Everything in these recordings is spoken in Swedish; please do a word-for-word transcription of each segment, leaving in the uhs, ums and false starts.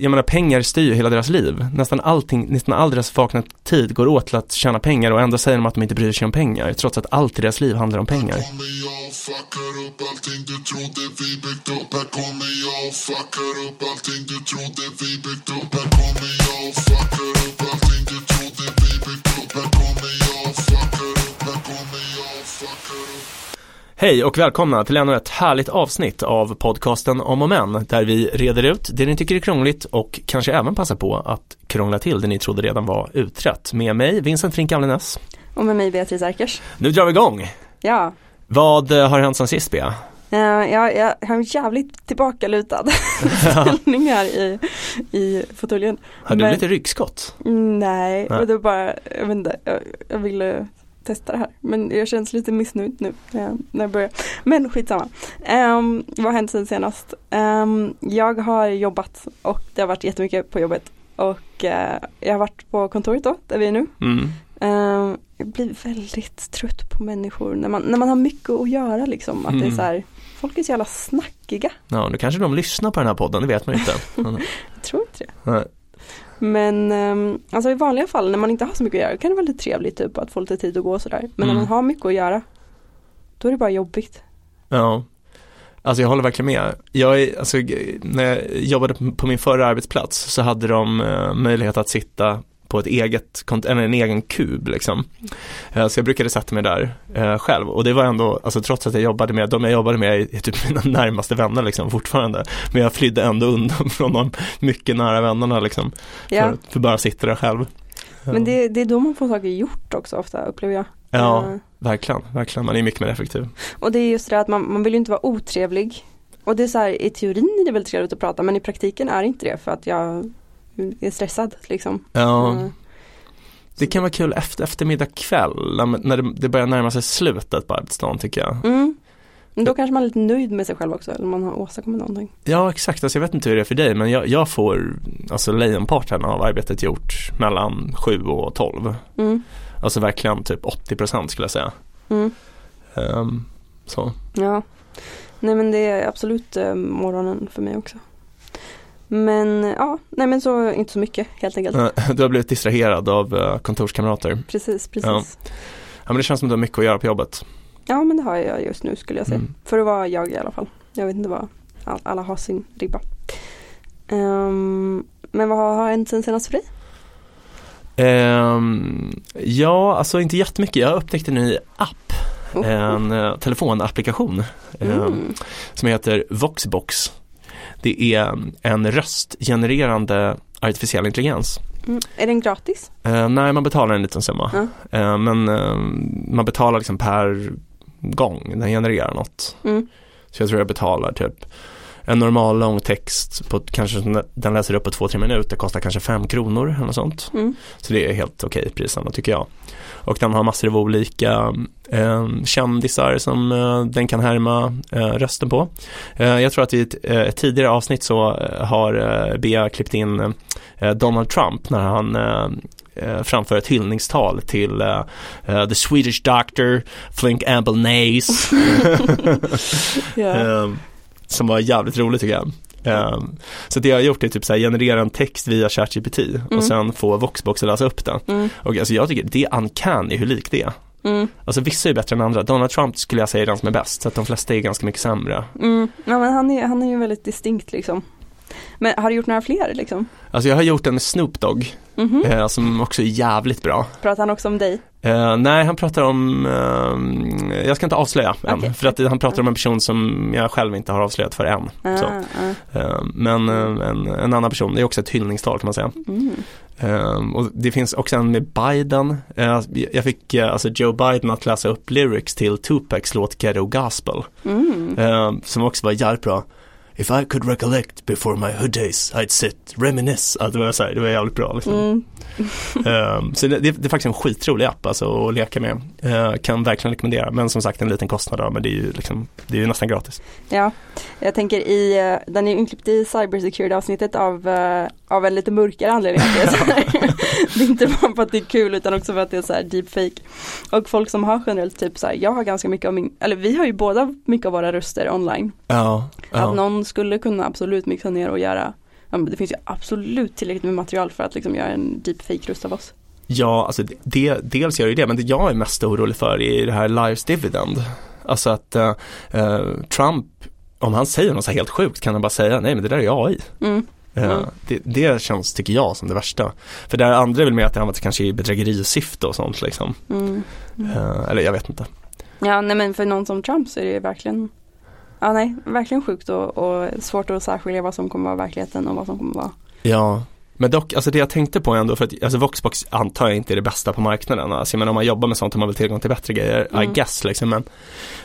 jag menar, pengar styr hela deras liv. Nästan allting, nästan all deras vakna tid går åt till att tjäna pengar, och ändå säger de att de inte bryr sig om pengar, trots att allt i deras liv handlar om pengar. Här kommer jag och fuckar upp allting du trodde vi byggt upp. Här kommer jag och fuckar upp allting du trodde vi byggt upp. Här kommer jag och fuckar upp allting du trodde vi byggt upp. Här kommer jag och fuckar upp. Här kommer jag och fuckar upp. Hej och välkomna till ännu ett härligt avsnitt av podcasten Om och men, där vi reder ut det ni tycker är krångligt och kanske även passar på att krångla till det ni trodde redan var utrett. Med mig Vincent Frink-Avlenäs. Och med mig Beatrice Arkers. Nu drar vi igång! Ja. Vad har hänt sen sist, Bea? Uh, jag, jag har en jävligt tillbakalutad ställning här i, i fåtöljen. Har du Men... lite ryggskott? Nej, nej. Och det bara, jag vet inte, jag, jag ville... testa det här. Men jag känns lite missnöjd nu eh, när jag börjar. Men skitsamma. Um, vad har hänt sen senast? Um, jag har jobbat och det har varit jättemycket på jobbet. Och uh, jag har varit på kontoret då, där vi är nu. Mm. Um, jag blir väldigt trött på människor när man, när man har mycket att göra liksom. Att mm. det är så här, folk är så jävla snackiga. Ja, nu kanske de lyssnar på den här podden, det vet man inte. Jag tror inte det. Nej. Men alltså, i vanliga fall när man inte har så mycket att göra kan det vara lite trevligt typ, att få lite tid att gå och sådär. Men mm. när man har mycket att göra, då är det bara jobbigt. Ja, alltså jag håller verkligen med. Jag är, alltså, när jag jobbade på min förra arbetsplats så hade de eh, möjlighet att sitta på ett eget kont- eller en egen kub liksom. Eh, så jag brukade sätta mig där eh, själv. Och det var ändå, alltså, trots att jag jobbade med de jag jobbade med är typ mina närmaste vänner liksom, fortfarande. Men jag flydde ändå undan från de mycket nära vännerna liksom, ja. för, för bara sitta där själv. Men det, det är då man får saker gjort också ofta, upplever jag. Ja, uh, verkligen, verkligen. Man är mycket mer effektiv. Och det är just det att man, man vill ju inte vara otrevlig. Och det är så här, i teorin är det väl trevligt att prata, men i praktiken är det inte det, för att jag... är stressad liksom. Ja. Mm. Det kan vara kul efter eftermiddag kväll när det, det börjar närma sig slutet på arbetsdagen, tycker jag. Mm. Men då kanske man är lite nöjd med sig själv också, eller man har åstadkommit någonting. Ja, exakt. Alltså, jag vet inte hur det är för dig, men jag, jag får alltså lejonparten av arbetet gjort mellan sju och tolv. Mm. Alltså verkligen typ åttio procent skulle jag säga. Mm. Um, så. Ja. Nej, men det är absolut eh, morgonen för mig också. Men ja, nej men så inte så mycket helt enkelt. Du har blivit distraherad av kontorskamrater. Precis, precis. Ja. Ja, men det känns som du har mycket att göra på jobbet. Ja, men det har jag just nu skulle jag säga. Mm. För det var jag i alla fall. Jag vet inte vad, alla har sin ribba. Um, men vad har hänt sen senast för dig? Um, ja, alltså inte jättemycket. Jag upptäckte en ny app. Oh. En uh, telefonapplikation. Mm. Um, som heter Voxbox. Det är en röstgenererande artificiell intelligens. Mm. Är den gratis? Uh, nej, man betalar en liten summa. Mm. Uh, men uh, man betalar liksom per gång. Den genererar något. Mm. Så jag tror jag betalar typ en normal lång text på, kanske den läser upp på två, tre minuter. Kostar kanske fem kronor eller något sånt. Mm. Så det är helt okej priserna, tycker jag. Och den har massor av olika eh, kändisar som eh, den kan härma eh, rösten på. Eh, jag tror att i ett, ett tidigare avsnitt så har eh, Bea klippt in eh, Donald Trump när han eh, framför ett hyllningstal till eh, The Swedish Doctor Frink-Avlenäs. Yeah. eh, som var jävligt roligt, tycker jag. Um, så det jag har gjort är typ så här, generera en text via ChatGPT mm. och sen få Voxbox att läsa upp den. Mm. Och alltså jag tycker det är uncanny hur lik det är. Mm. Alltså vissa är bättre än andra. Donald Trump skulle jag säga är den som är bäst, så att de flesta är ganska mycket sämre. Mm. Ja, men han är, han är ju väldigt distinkt liksom. Men har du gjort några fler liksom? Alltså jag har gjort en Snoop Dogg mm-hmm. eh, som också är jävligt bra. Pratar han också om dig? Eh, nej, han pratar om eh, jag ska inte avslöja än, okay. För att han pratar om en person som jag själv inte har avslöjat för än. Ah, så. Ah. Eh, men eh, en, en annan person, det är också ett hyllningstal kan man säga. Mm. Eh, och det finns också en med Biden. Eh, jag fick eh, alltså Joe Biden att läsa upp lyrics till Tupacs låt Ghetto Gospel. Mm. Eh, som också var jävligt bra. If I could recollect before my hood days, I'd sit, reminisce. Alltså, det var så här, det var jävligt bra liksom. Mm. um, så det, det är faktiskt en skitrolig app alltså, att leka med. Uh, kan verkligen rekommendera. Men som sagt, en liten kostnad då, men det är ju liksom, det är ju nästan gratis. Ja, jag tänker i, uh, den är ju inklippt i cybersecurity-avsnittet av, uh, av en lite mörkare anledning. Det är inte bara för att det är kul, utan också för att det är så här deepfake. Och folk som har generellt typ så här, jag har ganska mycket av min, eller vi har ju båda mycket av våra röster online. Ja, ja. Att någon skulle kunna absolut mixa ner och göra ja, men det finns ju absolut tillräckligt med material för att liksom göra en deepfake-röst av oss. Ja, alltså det, det, dels gör det det, men det jag är mest orolig för är det här lives dividend. Alltså att uh, uh, Trump, om han säger något så helt sjukt kan han bara säga, nej men det där är A I. Mm. Mm. Uh, det, det känns, tycker jag, som det värsta. För det andra är väl mer att det används kanske i bedrägerisyfte och sånt liksom. Mm. Mm. Uh, eller jag vet inte. Ja, nej men för någon som Trump så är det ju verkligen... Ja, nej, verkligen sjukt och, och svårt att särskilja vad som kommer vara verkligheten och vad som kommer vara... Ja, men dock, alltså det jag tänkte på ändå, för att alltså Voxbox antar jag inte är det bästa på marknaden. Alltså jag menar, om man jobbar med sånt har man väl tillgång till bättre grejer, mm. I guess liksom. Men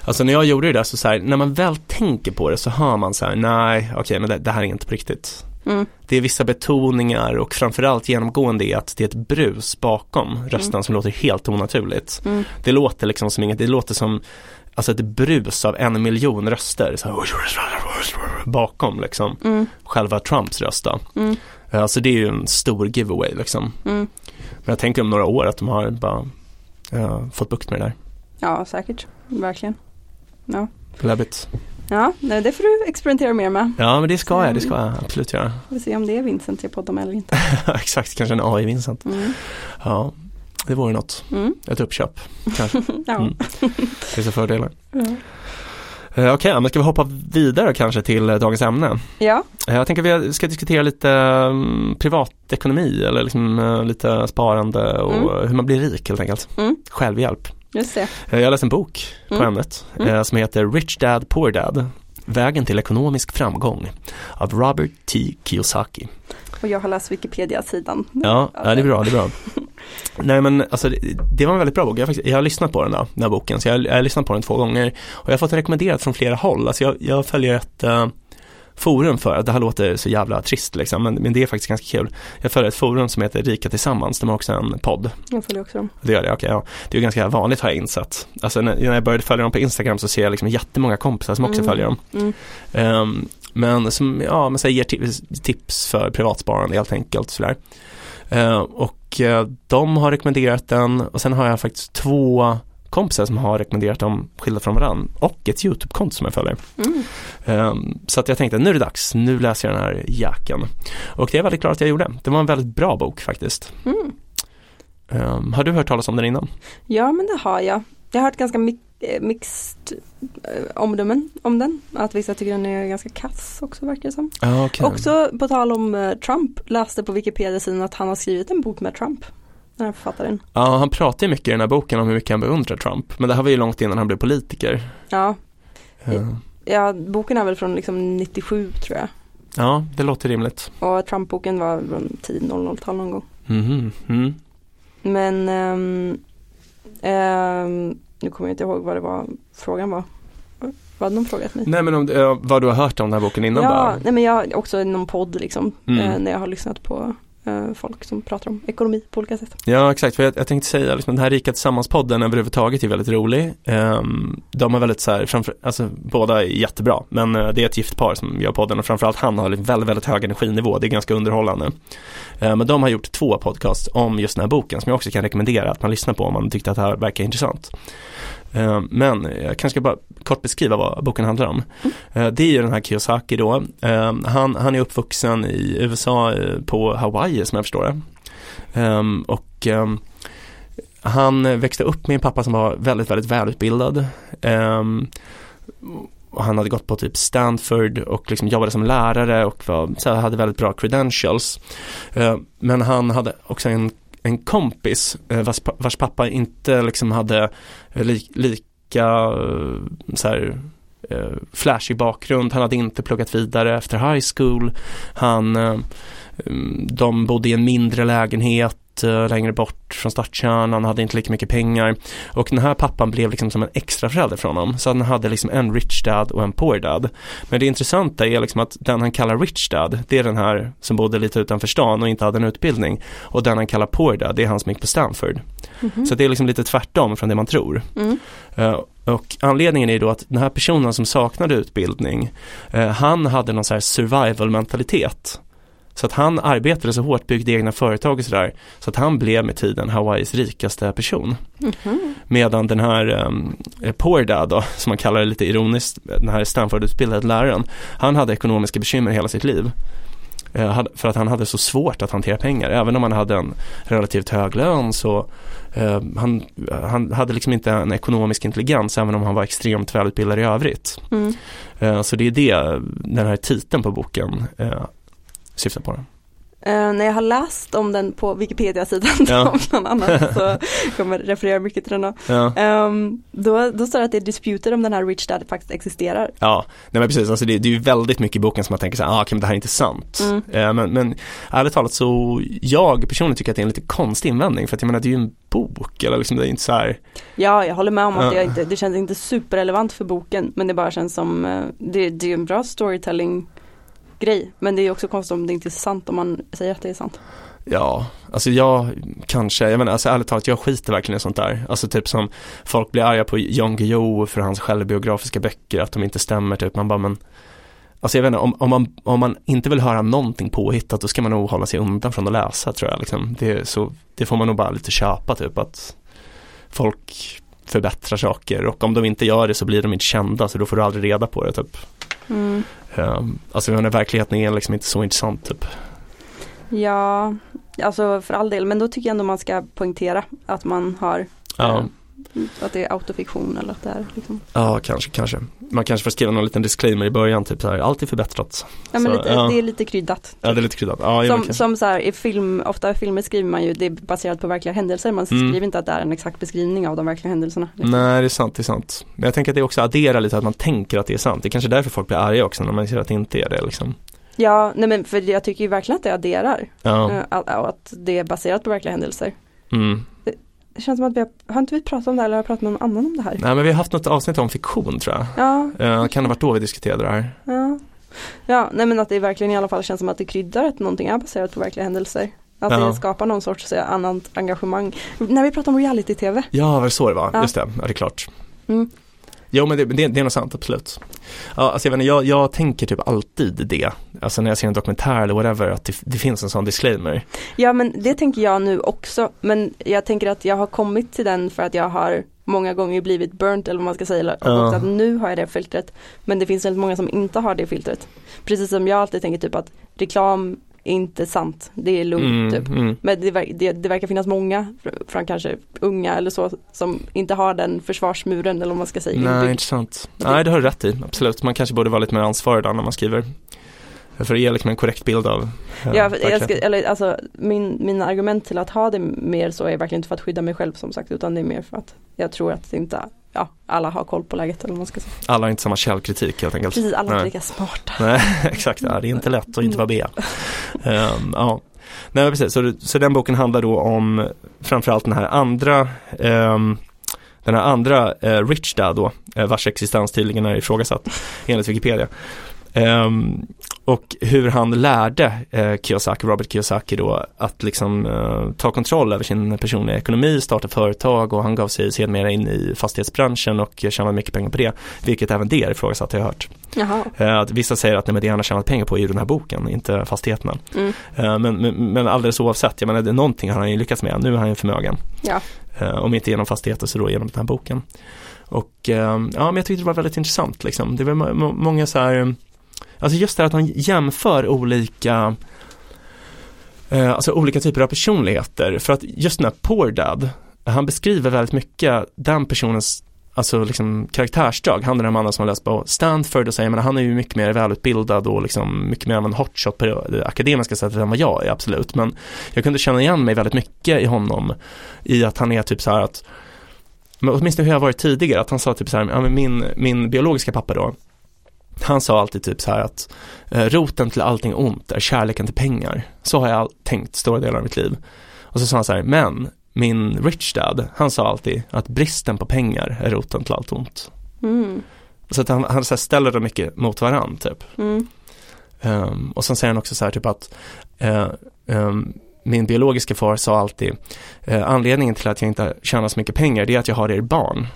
alltså när jag gjorde det där så, så här, när man väl tänker på det så hör man så här, nej, okej, okay, men det, det här är inte på riktigt. Mm. Det är vissa betoningar och framförallt genomgående är att det är ett brus bakom rösten mm. som låter helt onaturligt. Mm. Det låter liksom som inget, det låter som alltså ett brus av en miljon röster så här, bakom liksom mm. själva Trumps röst då. Mm. Alltså det är ju en stor giveaway liksom. Mm. Men jag tänker om några år att de har bara uh, fått bukt med det där. Ja, säkert. Verkligen. Ja. Läbbigt. Ja, det får du experimentera mer med. Ja, men det ska så, jag, det ska jag absolut göra. Vi får se om det är Vincent jag poddar med eller inte. Exakt, kanske en A I Vincent. Mm. Ja, det vore något. Mm. Ett uppköp, kanske. Ja. Mm. Det är så fördelar. Mm. Okej, okay, men ska vi hoppa vidare kanske till dagens ämne? Ja. Jag tänker att vi ska diskutera lite um, privatekonomi eller liksom, uh, lite sparande och mm. hur man blir rik helt enkelt. Mm. Självhjälp. Just det. Jag läste en bok på mm. ämnet mm. som heter Rich Dad Poor Dad, vägen till ekonomisk framgång av Robert T. Kiyosaki. Och jag har läst Wikipedia-sidan. Ja, ja, det är bra, det är bra. Nej men alltså det, det var en väldigt bra bok. Jag, faktiskt, jag har lyssnat på den där, den där boken, så jag, jag har lyssnat på den två gånger och jag har fått den rekommenderat från flera håll. Alltså jag, jag följer ett uh, forum för att det här låter så jävla trist liksom, men, men det är faktiskt ganska kul. Jag följer ett forum som heter Rika tillsammans, de har också en podd. Jag följer också dem. Det gör det, okej, ja. Det är ju ganska vanligt har jag insett. Alltså när, när jag började följa dem på Instagram så ser jag liksom jättemånga kompisar som också mm. följer dem. Mm. Um, men som ja, man säger tips, tips för privatsparande helt enkelt sådär. Uh, och uh, de har rekommenderat den och sen har jag faktiskt två kompisar som har rekommenderat dem skilda från varann och ett YouTube-konto som jag följer. Mm. Um, så att jag tänkte, nu är det dags. Nu läser jag den här jacken. Och det är väldigt klart att jag gjorde. Det var en väldigt bra bok faktiskt. Mm. Um, har du hört talas om den innan? Ja, men det har jag. Jag har hört ganska mi- mixed äh, omdömen om den. Att vissa tycker den är ganska kass också, verkar det som. Ah, okay. Också på tal om uh, Trump, läste på Wikipedia-sidan att han har skrivit en bok med Trump. Den här författaren. Ja, han pratar ju mycket i den här boken om hur mycket han beundrar Trump. Men det här var ju långt innan han blev politiker. Ja, uh. ja boken är väl från liksom nittiosju tror jag. Ja, det låter rimligt. Och Trump-boken var från tio noll noll-tal någon gång. Mm-hmm. Mm. Men um, um, nu kommer jag inte ihåg vad det var frågan var. Vad hade någon frågat mig? Nej, men om, uh, vad du har hört om den här boken innan? Ja, bara. Nej, men jag har också någon podd liksom, mm. uh, när jag har lyssnat på folk som pratar om ekonomi på olika sätt. Ja, exakt. För jag, jag tänkte säga liksom, den här Rika Tillsammans-podden överhuvudtaget är väldigt rolig. Um, de är väldigt så här, framför, alltså, båda är jättebra, men uh, det är ett gift par som gör podden och framförallt han har en väldigt, väldigt hög energinivå. Det är ganska underhållande. Uh, men de har gjort två podcast om just den här boken som jag också kan rekommendera att man lyssnar på om man tyckte att det här verkar intressant. Uh, men jag kanske ska bara kort beskriva vad boken handlar om. Mm. Uh, det är ju den här Kiyosaki då. Uh, han, han är uppvuxen i U S A uh, på Hawaii som jag förstår det. Um, och um, han växte upp med en pappa som var väldigt, väldigt välutbildad. Um, och han hade gått på typ Stanford och liksom jobbade som lärare och var, så hade väldigt bra credentials. Uh, men han hade också en, en kompis vars, vars pappa inte liksom hade li, lika så här, uh, flashig bakgrund. Han hade inte pluggat vidare efter high school. Han... Uh, de bodde i en mindre lägenhet längre bort från stadskärnan. Han hade inte lika mycket pengar och den här pappan blev liksom som en extra förälder från honom, så han hade liksom en rich dad och en poor dad. Men det intressanta är liksom att den han kallar rich dad, det är den här som bodde lite utanför stan och inte hade en utbildning, och den han kallar poor dad, det är han som gick på Stanford. Mm-hmm. Så det är liksom lite tvärtom från det man tror. Mm. uh, Och anledningen är då att den här personen som saknade utbildning, uh, han hade någon så här survival-mentalitet. Så att han arbetade så hårt, byggde egna företag och sådär, så att han blev med tiden Hawaiis rikaste person. Mm-hmm. Medan den här um, poor dad då, som man kallar det lite ironiskt, den här Stanford-utbildade läraren, han hade ekonomiska bekymmer hela sitt liv. för att han hade så svårt att hantera pengar. Även om han hade en relativt hög lön så han, han hade liksom inte en ekonomisk intelligens, även om han var extremt välutbildad i övrigt. Mm. Så det är det den här titeln på boken syftar på. Den. Uh, när jag har läst om den på Wikipedia-sidan ja. bland annat, så kommer jag referera mycket till den. Ja. Um, då, då står det att det är disputer om den här Rich Dad faktiskt existerar. Ja, nej, men precis. Alltså det, det är ju väldigt mycket i boken som man tänker så här, ah, okay, men det här är inte sant. Mm. Uh, men, men ärligt talat så jag personligen tycker att det är en lite konstig invändning, för att jag menar, det är ju en bok, eller liksom det är inte så här... Ja, jag håller med om att uh. jag inte, det känns inte superrelevant för boken, men det bara känns som, det, det är en bra storytelling grej. Men det är också konstigt om det inte är sant, om man säger att det är sant. Ja, alltså jag kanske, jag menar, alltså ärligt talat, jag skiter verkligen i sånt där. Alltså typ som folk blir arga på Jan Guillou för hans självbiografiska böcker, att de inte stämmer, typ. Man bara, men alltså jag vet inte, om, om, man, om man inte vill höra någonting påhittat, då ska man nog hålla sig undan från att läsa, tror jag. Liksom. Det, så, det får man nog bara lite köpa, typ, att folk förbättrar saker, och om de inte gör det så blir de inte kända, så då får du aldrig reda på det, typ. Mm. Um, alltså den här verkligheten är liksom inte så intressant, typ. Ja, alltså för all del, men då tycker jag ändå man ska poängtera att man har ja. eh, att det är autofiktion, eller att det är liksom. Ja, kanske, kanske. Man kanske får skriva någon liten disclaimer i början, typ så här, allt är förbättrat. Ja, men så, lite, ja. det är lite kryddat. Typ. Ja, det är lite kryddat. Ja, som ja, som så här, i film, ofta i filmer skriver man ju, det är baserat på verkliga händelser, man mm. skriver inte att det är en exakt beskrivning av de verkliga händelserna. Liksom. Nej, det är sant, det är sant. Men jag tänker att det också adderar lite att man tänker att det är sant. Det är kanske därför folk blir arga också, när man ser att det inte är det, liksom. Ja, nej, men för jag tycker ju verkligen att det adderar. Ja. Att, att det är baserat på verkliga händelser. Mm. Det känns som att vi har, har inte vi pratat om det här, eller har pratat med någon annan om det här? Nej, men vi har haft något avsnitt om fiktion, tror jag. Ja. Uh, kan det ha varit då vi diskuterade det här? Ja, ja, nej, men att det verkligen i alla fall känns som att det kryddar, att någonting är baserat på verkliga händelser. Att ja. det skapar någon sorts så, annat engagemang. När vi pratar om reality-tv. Ja, var det så det var? Ja. Just det, ja, det är klart. Mm. Jo, men det, det, det är något sant, absolut. Ja, alltså, jag, vet inte, jag, jag tänker typ alltid det. Alltså när jag ser en dokumentär eller whatever, att det, det finns en sån disclaimer. Ja, men det tänker jag nu också. Men jag tänker att jag har kommit till den för att jag har många gånger blivit burnt, eller vad man ska säga. Och uh. också att nu har jag det filtret. Men det finns väldigt många som inte har det filtret. Precis som jag alltid tänker typ att reklam är inte sant. Det är lugnt, mm, typ. Mm. Men det, det, det verkar finnas många från kanske unga eller så som inte har den försvarsmuren, eller vad man ska säga. Nej, inbyggd. Intressant. Det, Nej, det har du rätt i. Absolut. Man kanske borde vara lite mer ansvarig när man skriver. För det ger liksom en korrekt bild av... Ja, ja, jag ska, eller, alltså, min, mina argument till att ha det mer så är verkligen inte för att skydda mig själv, som sagt, utan det är mer för att jag tror att det inte... Ja, alla har koll på läget, eller man ska säga. Alla har inte samma källkritik, helt enkelt. Precis, alla är lika smarta. Nej, exakt. Det är inte lätt att inte vara B. um, ja. Nej, precis. Så, så den boken handlar då om framförallt den här andra... Um, den här andra uh, Rich Dad då, vars existens tydligen är ifrågasatt enligt Wikipedia. Um, och hur han lärde eh, Kiyosaki, Robert Kiyosaki då, att liksom eh, ta kontroll över sin personliga ekonomi, starta företag, och han gav sig senare in i fastighetsbranschen och tjänade mycket pengar på det, vilket även det är ifrågasatt, jag har hört. Jaha. Eh, att vissa säger att nej, men det han har tjänat pengar på är ju den här boken, inte fastigheterna. Mm. eh, men, men, men alldeles oavsett, jag menar, det är någonting han har ju lyckats med, nu är han ju förmögen. Ja. eh, om inte genom fastigheter så då genom den här boken. Och eh, ja, men jag tyckte det var väldigt intressant, liksom. Det var må- många så här. Alltså just det här att han jämför olika eh, alltså olika typer av personligheter. För att just den här Poor Dad, han beskriver väldigt mycket den personens, alltså liksom karaktärsdrag. Han är den mannen som har läst på Stanford och säger, men han är ju mycket mer välutbildad och liksom mycket mer av en hotshot på det akademiska sättet än vad jag är, absolut. Men jag kunde känna igen mig väldigt mycket i honom, i att han är typ så här att, men åtminstone hur jag varit tidigare, att han sa typ så här, ja, men min, min biologiska pappa då, han sa alltid typ så här att eh, roten till allting ont är kärleken till pengar. Så har jag tänkt stora delar av mitt liv. Och så sa han så här, men min Rich Dad, han sa alltid att bristen på pengar är roten till allt ont. Mm. Så att han, han så här ställer det mycket mot varann, typ. Mm. Um, och sen säger han också så här typ att uh, um, min biologiska far sa alltid uh, anledningen till att jag inte tjänar så mycket pengar, det är att jag har er barn.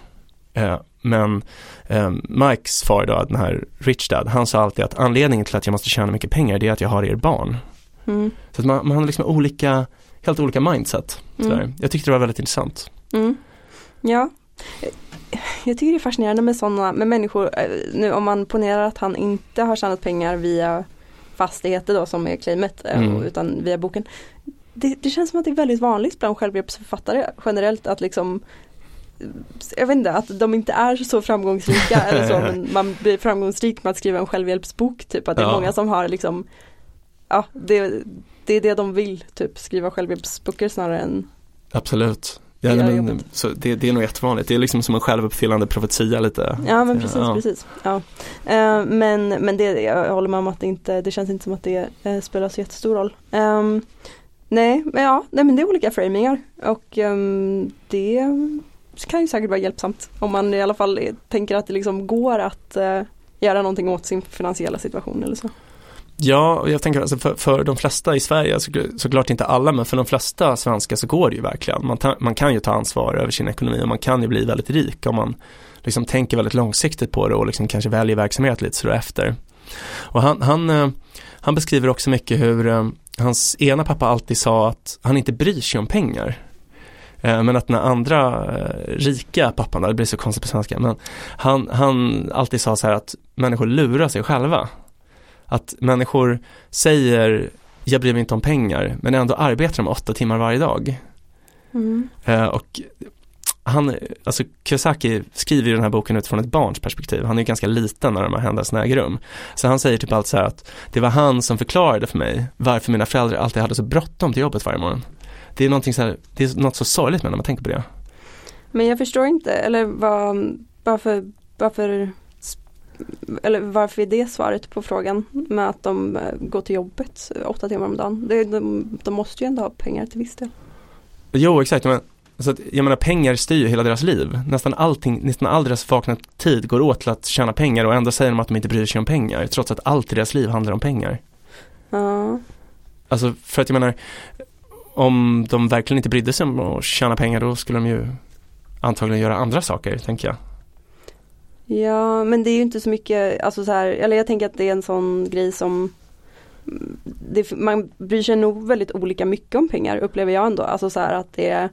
Uh, men eh, Mikes far då, den här Rich Dad, han sa alltid att anledningen till att jag måste tjäna mycket pengar, det är att jag har er barn. Mm. Så att man, man har liksom olika, helt olika mindset. Mm. Jag tyckte det var väldigt intressant. Mm. Ja, jag tycker det är fascinerande med sådana, med människor, nu om man ponerar att han inte har tjänat pengar via fastigheter då som är claimet, mm. utan via boken. Det, det känns som att det är väldigt vanligt bland självhjälpsförfattare generellt att liksom, jag vet inte, att de inte är så framgångsrika eller så, men man blir framgångsrik med att skriva en självhjälpsbok typ, att det är ja. många som har liksom, ja, det, det är det de vill typ, skriva självhjälpsböcker snarare än absolut. Ja, men, så det, det är nog jättevanligt. Det är liksom som en självuppfyllande profetia lite. Ja, men precis, ja. precis. Ja. Uh, men men det, jag håller med om att det inte, det känns inte som att det uh, spelar så jättestor roll. Um, nej, men ja, nej, men det är olika framingar och um, det kan ju säkert vara hjälpsamt om man i alla fall tänker att det liksom går att uh, göra någonting åt sin finansiella situation eller så. Ja, jag tänker alltså för, för de flesta i Sverige, så, såklart inte alla, men för de flesta svenskar så går det ju verkligen. Man, ta, man kan ju ta ansvar över sin ekonomi och man kan ju bli väldigt rik om man liksom tänker väldigt långsiktigt på det och liksom kanske väljer verksamhet lite så efter. Och han, han, han beskriver också mycket hur hans ena pappa alltid sa att han inte bryr sig om pengar. Men att när andra rika pappan, det blir så konstigt på svenska, men han, han alltid sa så här att människor lurar sig själva. Att människor säger jag bryr mig inte om pengar, men ändå arbetar de åtta timmar varje dag. Mm. Eh, och han, alltså Kiyosaki skriver ju den här boken utifrån ett barns perspektiv. Han är ju ganska liten när de här händelserna äger rum. Så han säger typ allt så här att det var han som förklarade för mig varför mina föräldrar alltid hade så bråttom till jobbet varje morgon. Det är någonting så här, det är något så sorgligt med när man tänker på det. Men jag förstår inte, eller vad, varför varför eller varför är det svaret på frågan med att de går till jobbet åtta timmar om dagen? De, de, de måste ju ändå ha pengar till viss del. Jo, exakt. Men, så att, jag menar, pengar styr ju hela deras liv. Nästan, allting, nästan all deras vakna tid går åt till att tjäna pengar och ändå säger de att de inte bryr sig om pengar, trots att allt i deras liv handlar om pengar. Ja. Alltså, för att jag menar, om de verkligen inte brydde sig om att tjäna pengar, då skulle de ju antagligen göra andra saker, tänker jag. Ja, men det är ju inte så mycket, alltså så här, eller jag tänker att det är en sån grej som det, man bryr sig nog väldigt olika mycket om pengar, upplever jag ändå, alltså så här att det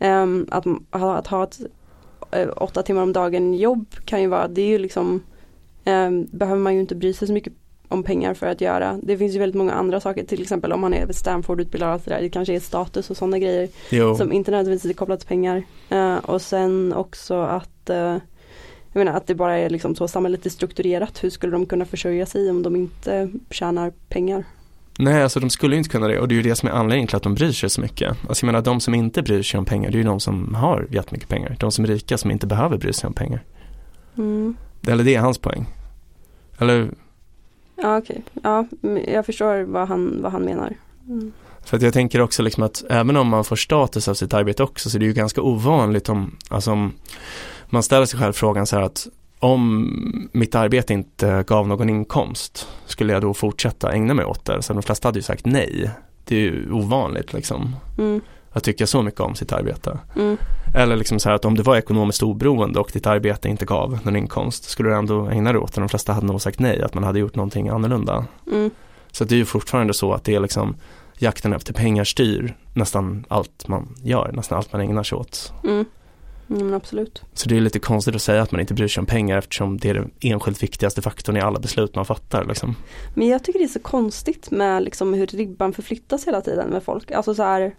um, att, att ha ett uh, åtta timmar om dagen jobb kan ju vara, det är ju liksom um, behöver man ju inte bry sig så mycket om pengar för att göra. Det finns ju väldigt många andra saker, till exempel om man är Stanford utbildad och så där, det kanske är status och sådana grejer jo. som inte nödvändigtvis är kopplat till pengar uh, och sen också att uh, jag menar att det bara är liksom så samhället är strukturerat. Hur skulle de kunna försörja sig om de inte tjänar pengar? Nej, alltså de skulle ju inte kunna det. Och det är ju det som är anledningen till att de bryr sig så mycket. Alltså jag menar, de som inte bryr sig om pengar, det är ju de som har jättemycket pengar. De som är rika som inte behöver bry sig om pengar. Mm. Eller det är hans poäng. Eller? Ja, okej. Ja, jag förstår vad han, vad han menar. Mm. För att jag tänker också liksom att även om man får status av sitt arbete också, så är det ju ganska ovanligt om, alltså om man ställer sig själv frågan så här att om mitt arbete inte gav någon inkomst, skulle jag då fortsätta ägna mig åt det? Så de flesta hade ju sagt nej. Det är ju ovanligt liksom. Mm. Att tycka så mycket om sitt arbete. Mm. Eller liksom så här att om det var ekonomiskt oberoende och ditt arbete inte gav någon inkomst, skulle du ändå ägna dig åt det? De flesta hade nog sagt nej, att man hade gjort någonting annorlunda. Mm. Så det är ju fortfarande så att det är liksom jakten efter pengar styr nästan allt man gör, nästan allt man ägnar sig åt. Mm. Mm, absolut. Så det är lite konstigt att säga att man inte bryr sig om pengar, eftersom det är den enskilt viktigaste faktorn i alla beslut man fattar liksom. Men jag tycker det är så konstigt med liksom hur ribban förflyttas hela tiden med folk. Alltså så här,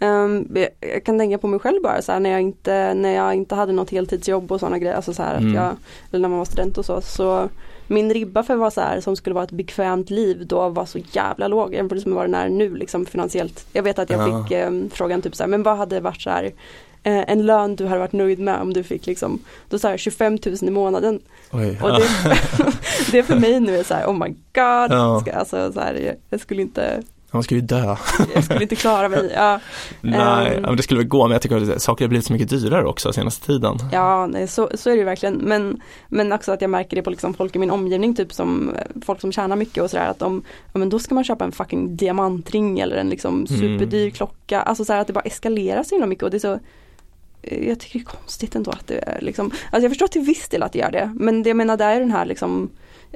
um, jag kan tänka på mig själv bara så här, när jag inte när jag inte hade något heltidsjobb och såna grejer, alltså så här, mm. att jag, eller när man var student och så, så min ribba för vad så här som skulle vara ett bekvämt liv då var så jävla låg jämfört med vad den är nu liksom finansiellt. Jag vet att jag ja. fick um, frågan typ så här, men vad hade varit så här en lön du hade varit nöjd med om du fick liksom, då så här tjugofem tusen i månaden. Oj, ja. Och det, det för mig nu är så här, oh my god, ja. ska, alltså, så här, jag skulle inte man skulle ju dö. Jag skulle inte klara mig. Ja. Nej, um, men det skulle väl gå, men jag tycker att saker har blivit så mycket dyrare också senaste tiden. Ja, nej, så, så är det ju verkligen. Men, men också att jag märker det på liksom folk i min omgivning, typ som folk som tjänar mycket och sådär, att de, ja, men då ska man köpa en fucking diamantring eller en liksom superdyr mm. klocka. Alltså så här att det bara eskalerar så himla mycket, och det är så, jag tycker det är konstigt ändå att det är liksom, alltså jag förstår till viss del att det gör det, men det jag menar, det är den här liksom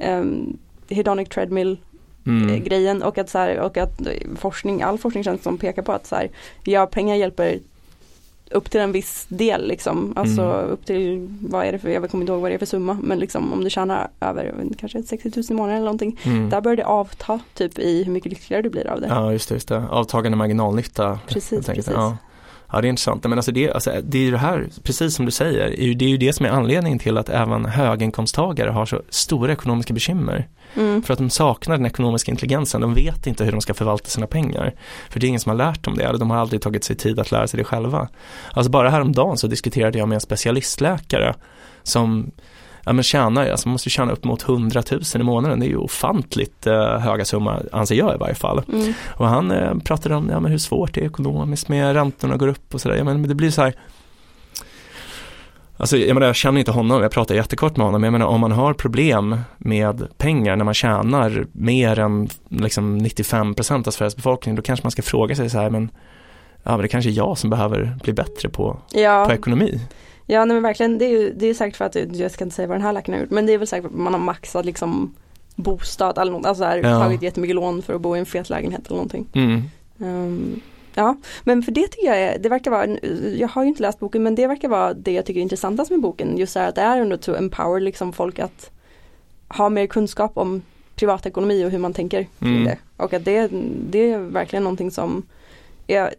um, hedonic treadmill mm. grejen, och att så här, och att forskning, all forskning känns som pekar på att så här, ja, pengar hjälper upp till en viss del liksom. Alltså mm. upp till, vad är det för, jag kommer inte ihåg vad det är för summa, men liksom om du tjänar över kanske sextio tusen i månaden eller någonting, mm. där börjar det avta typ i hur mycket lyckligare du blir av det. Ja, just det, just det. Avtagande marginalnytta. Precis, precis. Ja. Ja, det är intressant. Men alltså det, alltså det är ju det här, precis som du säger, det är ju det som är anledningen till att även höginkomsttagare har så stora ekonomiska bekymmer. Mm. För att de saknar den ekonomiska intelligensen. De vet inte hur de ska förvalta sina pengar. För det är ingen som har lärt dem det. Eller de har aldrig tagit sig tid att lära sig det själva. Alltså bara häromdagen så diskuterade jag med en specialistläkare som... Ja, men tjänar, alltså man måste tjäna upp mot hundratusen i månaden. Det är ju ofantligt eh, höga summa, anser jag i varje fall. Mm. Och han eh, pratade om ja, men hur svårt det är ekonomiskt med räntorna går upp och sådär. Ja, men det blir så här... Alltså, jag, menar, jag känner inte honom, jag pratar jättekort med honom. Men jag menar, om man har problem med pengar när man tjänar mer än liksom, nittiofem procent av Sveriges befolkning, då kanske man ska fråga sig så här, men, ja, men det kanske är jag som behöver bli bättre på, ja. på ekonomi. Ja, nej, men verkligen, det är ju det är säkert för att, jag ska inte säga vad den här läkaren har gjort, men det är väl säkert för att man har maxat liksom bostad eller något, alltså här, ja. tagit jättemycket lån för att bo i en fet lägenhet eller någonting. Mm. Um, ja, men för det tycker jag är, det verkar vara, jag har ju inte läst boken, men det verkar vara det jag tycker är intressantast med boken, just så här att det är ändå to empower liksom folk att ha mer kunskap om privatekonomi och hur man tänker kring mm. det. Och att det, det är verkligen någonting som jag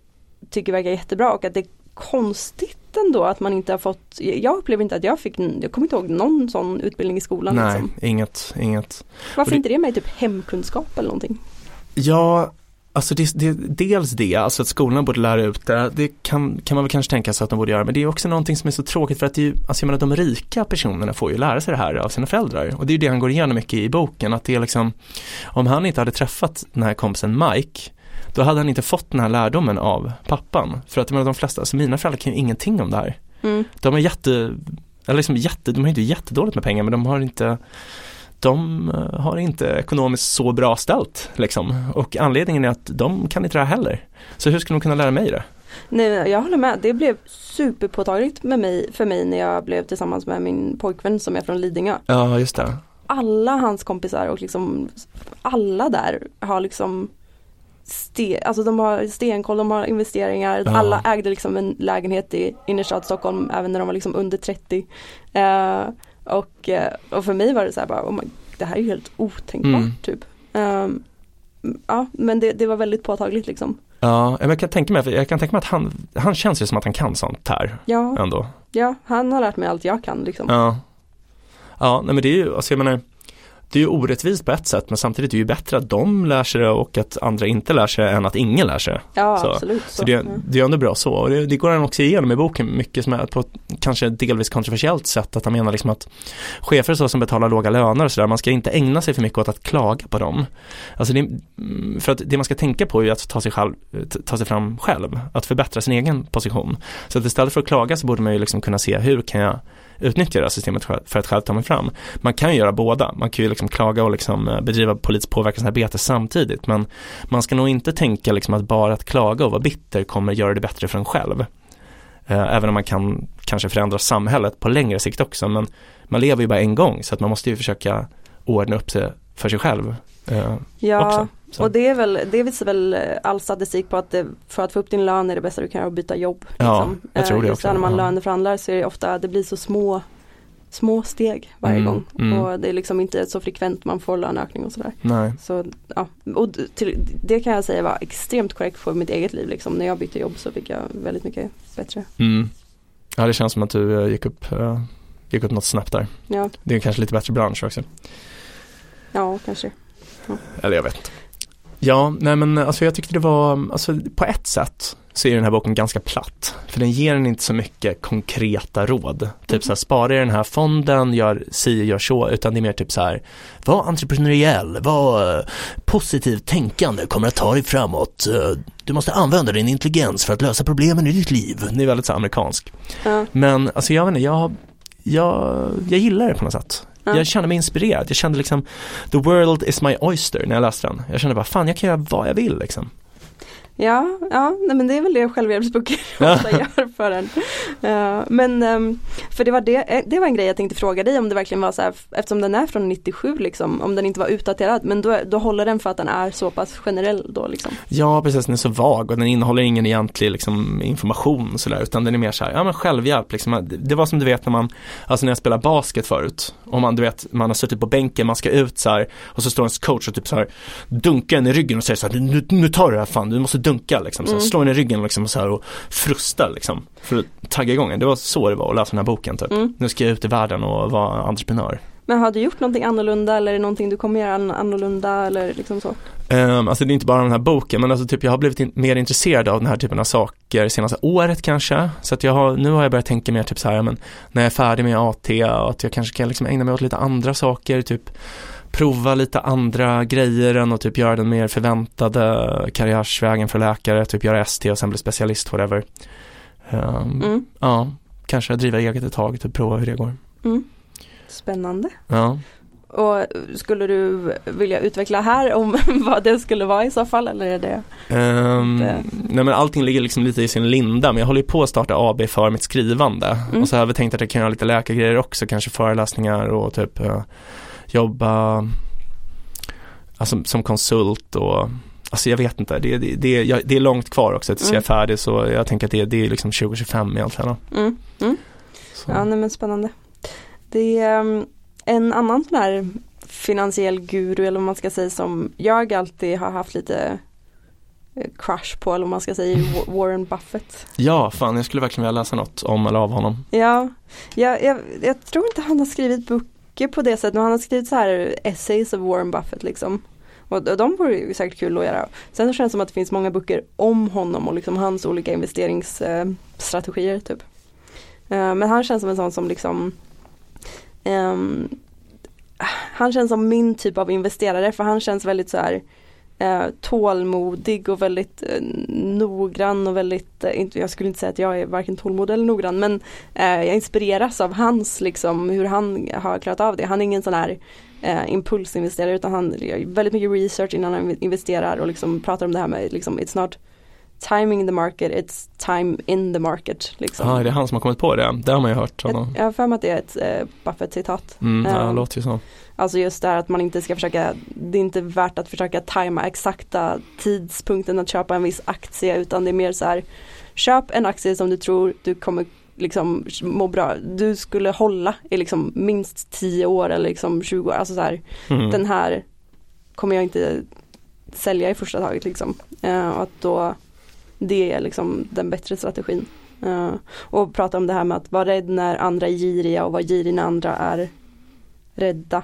tycker verkar jättebra, och att det är konstigt ändå att man inte har fått, jag upplever inte att jag fick, jag kommer inte ihåg någon sån utbildning i skolan. Nej, liksom. inget, inget. Varför det, inte det med typ hemkunskap eller någonting? Ja, alltså det, det, dels det, alltså att skolan borde lära ut det, det kan, kan man väl kanske tänka sig att de borde göra, men det är också någonting som är så tråkigt för att det är ju, alltså jag menar, de rika personerna får ju lära sig det här av sina föräldrar, och det är ju det han går igenom mycket i boken, att det är liksom, om han inte hade träffat den här kompisen Mike, då hade han inte fått den här lärdomen av pappan. För att de flesta, alltså mina föräldrar kan ju ingenting om det här. Mm. De är jätte, eller liksom jätte, de har inte jättedåligt med pengar, men de har inte, de har inte ekonomiskt så bra ställt liksom. Och anledningen är att de kan inte det här heller. Så hur skulle de kunna lära mig det? Nej, jag håller med. Det blev superpåtagligt med mig, för mig när jag blev tillsammans med min pojkvän som är från Lidingö. Ja, just det. Alla hans kompisar och liksom alla där har liksom Ste- alltså de har stenkoll, de har investeringar, ja. Alla ägde liksom en lägenhet i innerstad Stockholm även när de var liksom under trettio, uh, och, och för mig var det så här bara, oh my, det här är ju helt otänkbart mm. typ. Um, ja, men det, det var väldigt påtagligt liksom. Ja, men jag kan tänka mig, jag kan tänka mig att han, han känns ju som att han kan sånt här ja. ändå. Ja, han har lärt mig allt jag kan liksom. Ja, ja nej, men det är ju, alltså jag menar, det är ju orättvist på ett sätt, men samtidigt är det ju bättre att de lär sig det och att andra inte lär sig än att ingen lär sig. Ja, så. absolut. Så, så det, det är ändå bra så. Och det, det går han också igenom i boken mycket som är på ett, kanske delvis kontroversiellt sätt, att han menar liksom att chefer så som betalar låga löner och sådär, man ska inte ägna sig för mycket åt att klaga på dem. Alltså det, för att det man ska tänka på är att ta sig, själv, ta sig fram själv, att förbättra sin egen position. Så att istället för att klaga så borde man ju liksom kunna se hur kan jag utnyttja det här systemet för att själv ta mig fram. Man kan ju göra båda. Man kan ju liksom klaga och liksom bedriva politisk påverkansarbete samtidigt, men man ska nog inte tänka liksom att bara att klaga och vara bitter kommer göra det bättre för en själv. Även om man kan kanske förändra samhället på längre sikt också, men man lever ju bara en gång, så att man måste ju försöka ordna upp sig för sig själv eh, ja, också. Så. Och det är väl, det visar väl all statistik på att det, för att få upp din lön är det bästa du kan göra att byta jobb. Ja, liksom. jag tror det eh, också. När man ja. löneförhandlar så är det ofta, det blir så små små steg varje mm, gång mm. och det är liksom inte så frekvent man får löneökning och sådär. Nej. Så, ja. Och till, det kan jag säga var extremt korrekt för mitt eget liv liksom. När jag bytte jobb så fick jag väldigt mycket bättre. Mm. Ja, det känns som att du gick upp, gick upp något snabbt där. Ja. Det är kanske lite bättre bransch också. Ja, kanske. Ja. Eller jag vet. Ja, nej men alltså jag tyckte det var, alltså på ett sätt så är den här boken ganska platt, för den ger den inte så mycket konkreta råd. Typ så här, spara i den här fonden, gör si, gör så, utan det är mer typ så här, var entreprenöriell, var positivt tänkande, kommer att ta dig framåt. Du måste använda din intelligens för att lösa problemen i ditt liv. Det är väldigt så här amerikansk. Ja. Men alltså jag vet inte, jag, jag, jag gillar det på något sätt. Jag kände mig inspirerad. Jag kände liksom the world is my oyster när jag läste den. Jag kände bara, fan jag kan göra vad jag vill liksom. Ja, ja nej, men det är väl det självhjälpsböcker ofta gör för en. Uh, men um, för det var, det, det var en grej jag tänkte fråga dig, om det verkligen var så här, eftersom den är från nittiosju liksom, om den inte var utdaterad, men då, då håller den för att den är så pass generell då liksom. Ja, precis, den är så vag och den innehåller ingen egentlig liksom, information så där, utan den är mer så här, ja men självhjälp liksom. Det var som du vet när man, alltså när jag spelar basket förut, om man du vet, man har suttit på bänken, man ska ut så här, och så står ens coach och typ så här dunkar en i ryggen och säger så här, nu, nu tar du det här fan, du måste dunka liksom, mm. slå in i ryggen liksom, och, så här, och frusta liksom, för att tagga igång. Det var så det var att läsa den här boken typ. Mm. Nu ska jag ut i världen och vara entreprenör. Men har du gjort någonting annorlunda, eller är det någonting du kommer göra annorlunda eller liksom så? Um, alltså det är inte bara den här boken, men alltså typ jag har blivit in- mer intresserad av den här typen av saker senaste året kanske, så att jag har, nu har jag börjat tänka mer typ så här, men när jag är färdig med A T, och att jag kanske kan liksom ägna mig åt lite andra saker, typ prova lite andra grejer än och typ göra den mer förväntade karriärsvägen för läkare, typ göra S T och sen bli specialist, whatever. Um, mm. Ja, kanske driva eget ett tag, typ prova hur det går. Mm. Spännande. Ja. Och skulle du vilja utveckla här om vad det skulle vara i så fall, eller är det? Um, det... Nej men allting ligger liksom lite i sin linda, men jag håller ju på att starta A B för mitt skrivande, mm. och så har jag tänkt att jag kan göra lite läkargrejer också, kanske föreläsningar och typ uh, jobba alltså, som konsult och alltså jag vet inte, det, det, det, jag, det är långt kvar också tills mm. jag är färdig, så jag tänker att det, det är liksom tjugo tjugofem egentligen. Mm. Mm. Ja nej, men spännande. Det är en annan sån här finansiell guru, eller om man ska säga, som jag alltid har haft lite crush på, eller om man ska säga, Warren Buffett. Ja, fan, jag skulle verkligen vilja läsa något om eller av honom. Ja, jag, jag, jag tror inte han har skrivit böcker på det sättet, men han har skrivit så här essays av Warren Buffett liksom. Och de vore ju säkert kul att göra. Sen känns det som att det finns många böcker om honom och liksom hans olika investeringsstrategier typ. Men han känns som en sån som liksom Um, han känns som min typ av investerare, för han känns väldigt så här uh, tålmodig och väldigt uh, noggrann och väldigt uh, inte, jag skulle inte säga att jag är varken tålmodig eller noggrann, men uh, jag inspireras av hans liksom, hur han har klarat av det. Han är ingen sån här uh, impulsinvesterare, utan han gör väldigt mycket research innan han investerar och liksom pratar om det här med liksom, it's not timing the market, it's time in the market liksom. Ah, det är han som har kommit på det. Det har man ju hört. Jag, jag har för mig att det är ett eh, Buffett-citat. Mm, um, ja, låter ju så. Alltså just det här att man inte ska försöka, det är inte värt att försöka tajma exakta tidpunkten att köpa en viss aktie, utan det är mer så här, köp en aktie som du tror du kommer liksom må bra, du skulle hålla i liksom minst tio år eller liksom tjugo år, alltså så här, mm. den här kommer jag inte sälja i första taget liksom. Uh, och att då det är liksom den bättre strategin. Uh, och prata om det här med att vara rädd när andra är giriga och vara girig när andra är rädda.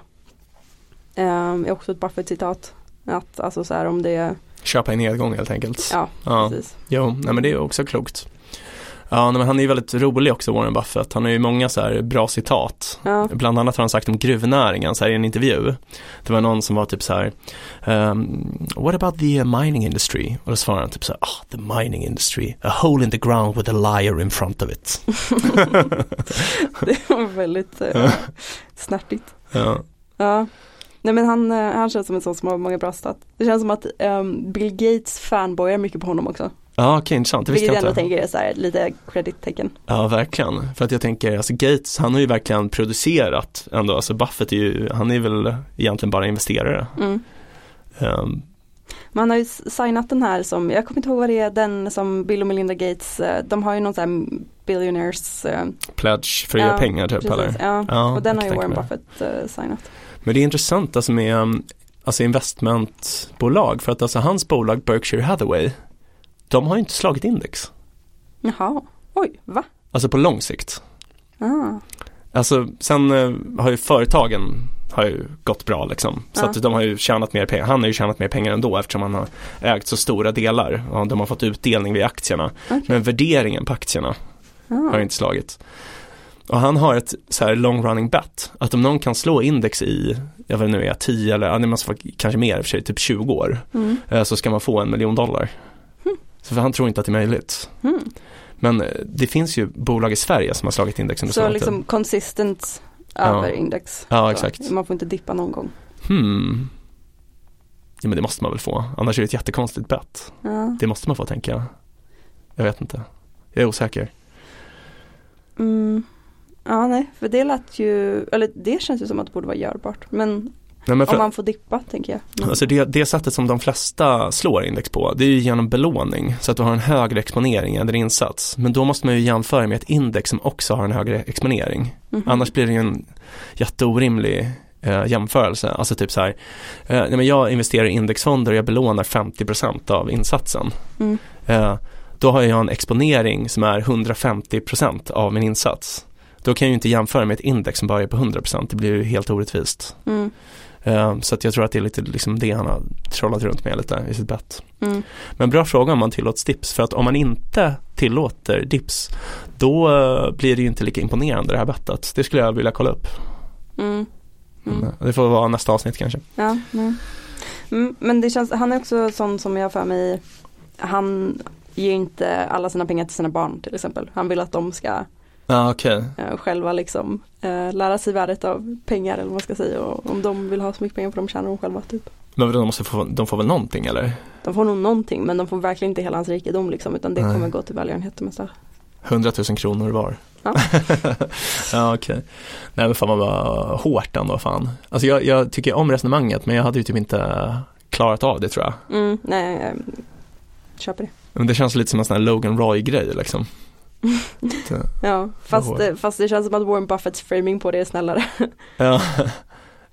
Uh, är också ett Buffett-citat. Att, alltså så här, om det är... köpa en nedgång helt enkelt. Ja, ja. Precis. Jo, nej, men det är också klokt. Ja, men han är ju väldigt rolig också, Warren Buffett. Han har ju många så här bra citat. Ja. Bland annat har han sagt om gruvnäringen så här i en intervju. Det var någon som var typ så här, um, what about the mining industry? Och då svarade han typ så här, oh, the mining industry, a hole in the ground with a liar in front of it. Det var väldigt uh, snärtigt. Ja. Ja. Nej, men han, han känns som en sån som har många bra citat. Det känns som att um, Bill Gates fanboyar mycket på honom också. Ja, okej, intressant. Det visste jag inte. Vilket jag ändå tänker är så här, lite kredittecken. Ja, verkligen. För att jag tänker, alltså Gates, han har ju verkligen producerat ändå. Alltså Buffett är ju, han är väl egentligen bara investerare. Mm. Um. Man har ju signat den här som, jag kommer inte ihåg vad det är, den som Bill och Melinda Gates, de har ju någon sån här billionaires... pledge för att ja, göra pengar typ, precis, eller? Ja, ja, och den har ju Warren Buffett uh, signat. Men det är intressant alltså med um, alltså investmentbolag, för att alltså hans bolag Berkshire Hathaway, de har ju inte slagit index. Jaha, oj, va? Alltså på lång sikt. Ah. Alltså sen har ju företagen har ju gått bra liksom. Så ah. att de har ju tjänat mer pengar. Han har ju tjänat mer pengar ändå eftersom han har ägt så stora delar. Och de har fått utdelning vid aktierna. Okay. Men värderingen på aktierna ah. har ju inte slagit. Och han har ett så här long running bet. Att om någon kan slå index i, jag vet inte nu är tio eller ja, kanske mer i och för sig, typ tjugo år. Mm. Så ska man få en miljon dollar. Så för han tror inte att det är möjligt. Mm. Men det finns ju bolag i Sverige som har slagit index under så samtidigt. Liksom consistent över ja. Index. Ja, så exakt. Man får inte dippa någon gång. Hmm. Ja, men det måste man väl få. Annars är det ett jättekonstigt bett. Ja. Det måste man få, tänker jag. Jag vet inte. Jag är osäker. Mm. Ja, nej. För det lät ju... Eller det känns ju som att det borde vara görbart. Men... Nej, men för, om man får dippa, tänker jag. Mm. Alltså det, det sättet som de flesta slår index på, det är ju genom belåning. Så att du har en högre exponering än din insats. Men då måste man ju jämföra med ett index som också har en högre exponering. Mm-hmm. Annars blir det ju en jätteorimlig eh, jämförelse. Alltså typ så här, eh, nej, men jag investerar i indexfonder och jag belånar femtio procent av insatsen. Mm. Eh, då har jag en exponering som är hundrafemtio procent av min insats. Då kan jag ju inte jämföra med ett index som bara är på hundra procent. Det blir ju helt orättvist. Mm. Så att jag tror att det är lite liksom det han har trollat runt med lite i sitt bett. Mm. Men bra fråga om man tillåts dips. För att om man inte tillåter dips, då blir det ju inte lika imponerande det här bettet. Det skulle jag vilja kolla upp. Mm. Mm. Det får vara nästa avsnitt kanske. Ja, nej. Men det känns, han är också sån som jag för mig. Han ger inte alla sina pengar till sina barn till exempel. Han vill att de ska... Ah, okay. Själva liksom eh, lära sig värdet av pengar, eller vad man ska säga, och om de vill ha så mycket pengar för de tjänar de själva typ. Men de, måste få, de får väl någonting, eller? De får nog någonting, men de får verkligen inte hela hans rikedom liksom, utan det Nej. Kommer gå till välgörenhet och massa. hundratusen kronor var. Ja, ja okej. Okay. Nej men fan, man var hårt ändå fan. Alltså jag, jag tycker om resonemanget, men jag hade ju typ inte klarat av det tror jag. Mm, nej, jag köper det. Men det känns lite som en sån här Logan Roy-grej liksom. Ja, fast, fast det känns som att Warren Buffetts framing på det är snällare. Ja,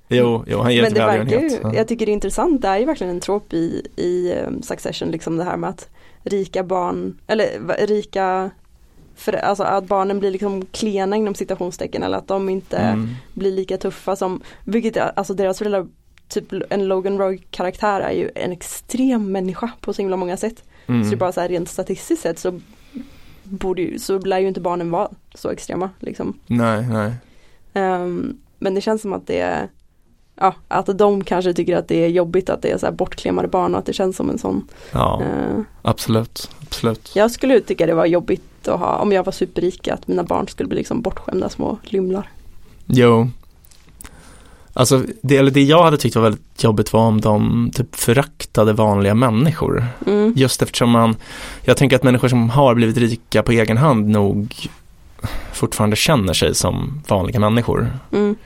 jo, jo han ger men det verkar ju, jag tycker det är intressant. Det är ju verkligen en trop i, i Succession liksom, det här med att rika barn, eller rika för, alltså att barnen blir liksom klena inom citationstecken, eller att de inte mm. blir lika tuffa som, vilket alltså deras föräldrar, typ en Logan Roy-karaktär är ju en extrem människa på så himla många sätt. Mm. Så det är bara så här, rent statistiskt sett så borde ju, så lär ju inte barnen vara så extrema liksom. Nej, nej. Um, men det känns som att det är, ja, att de kanske tycker att det är jobbigt att det är så här bortklemade barn, och att det känns som en sån. Ja, uh, absolut, absolut. Jag skulle tycka det var jobbigt att ha, om jag var superrik, att mina barn skulle bli liksom bortskämda små lymlar. Jo. Alltså det, eller det jag hade tyckt var väldigt jobbigt var om de typ föraktade vanliga människor. Mm. Just eftersom man, jag tänker att människor som har blivit rika på egen hand nog fortfarande känner sig som vanliga människor. Mm.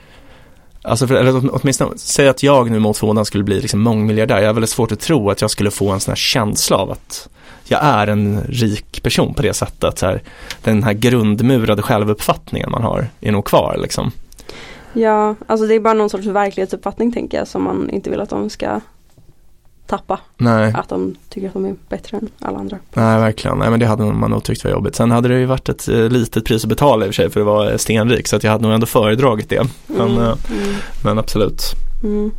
Alltså för, eller åtminstone, säg att jag nu mot förmodan skulle bli liksom mångmiljardär. Jag har väldigt svårt att tro att jag skulle få en sån här känsla av att jag är en rik person på det sättet. Så här, den här grundmurade självuppfattningen man har är nog kvar liksom. Ja, alltså det är bara någon sorts verklighetsuppfattning tänker jag, som man inte vill att de ska tappa. Nej. Att de tycker att de är bättre än alla andra. Nej, verkligen. Nej, men det hade man nog tyckt var jobbigt. Sen hade det ju varit ett litet pris att betala i och för sig för att vara stenrik, så att jag hade nog ändå föredragit det. Men, mm. Mm. men absolut. Mm.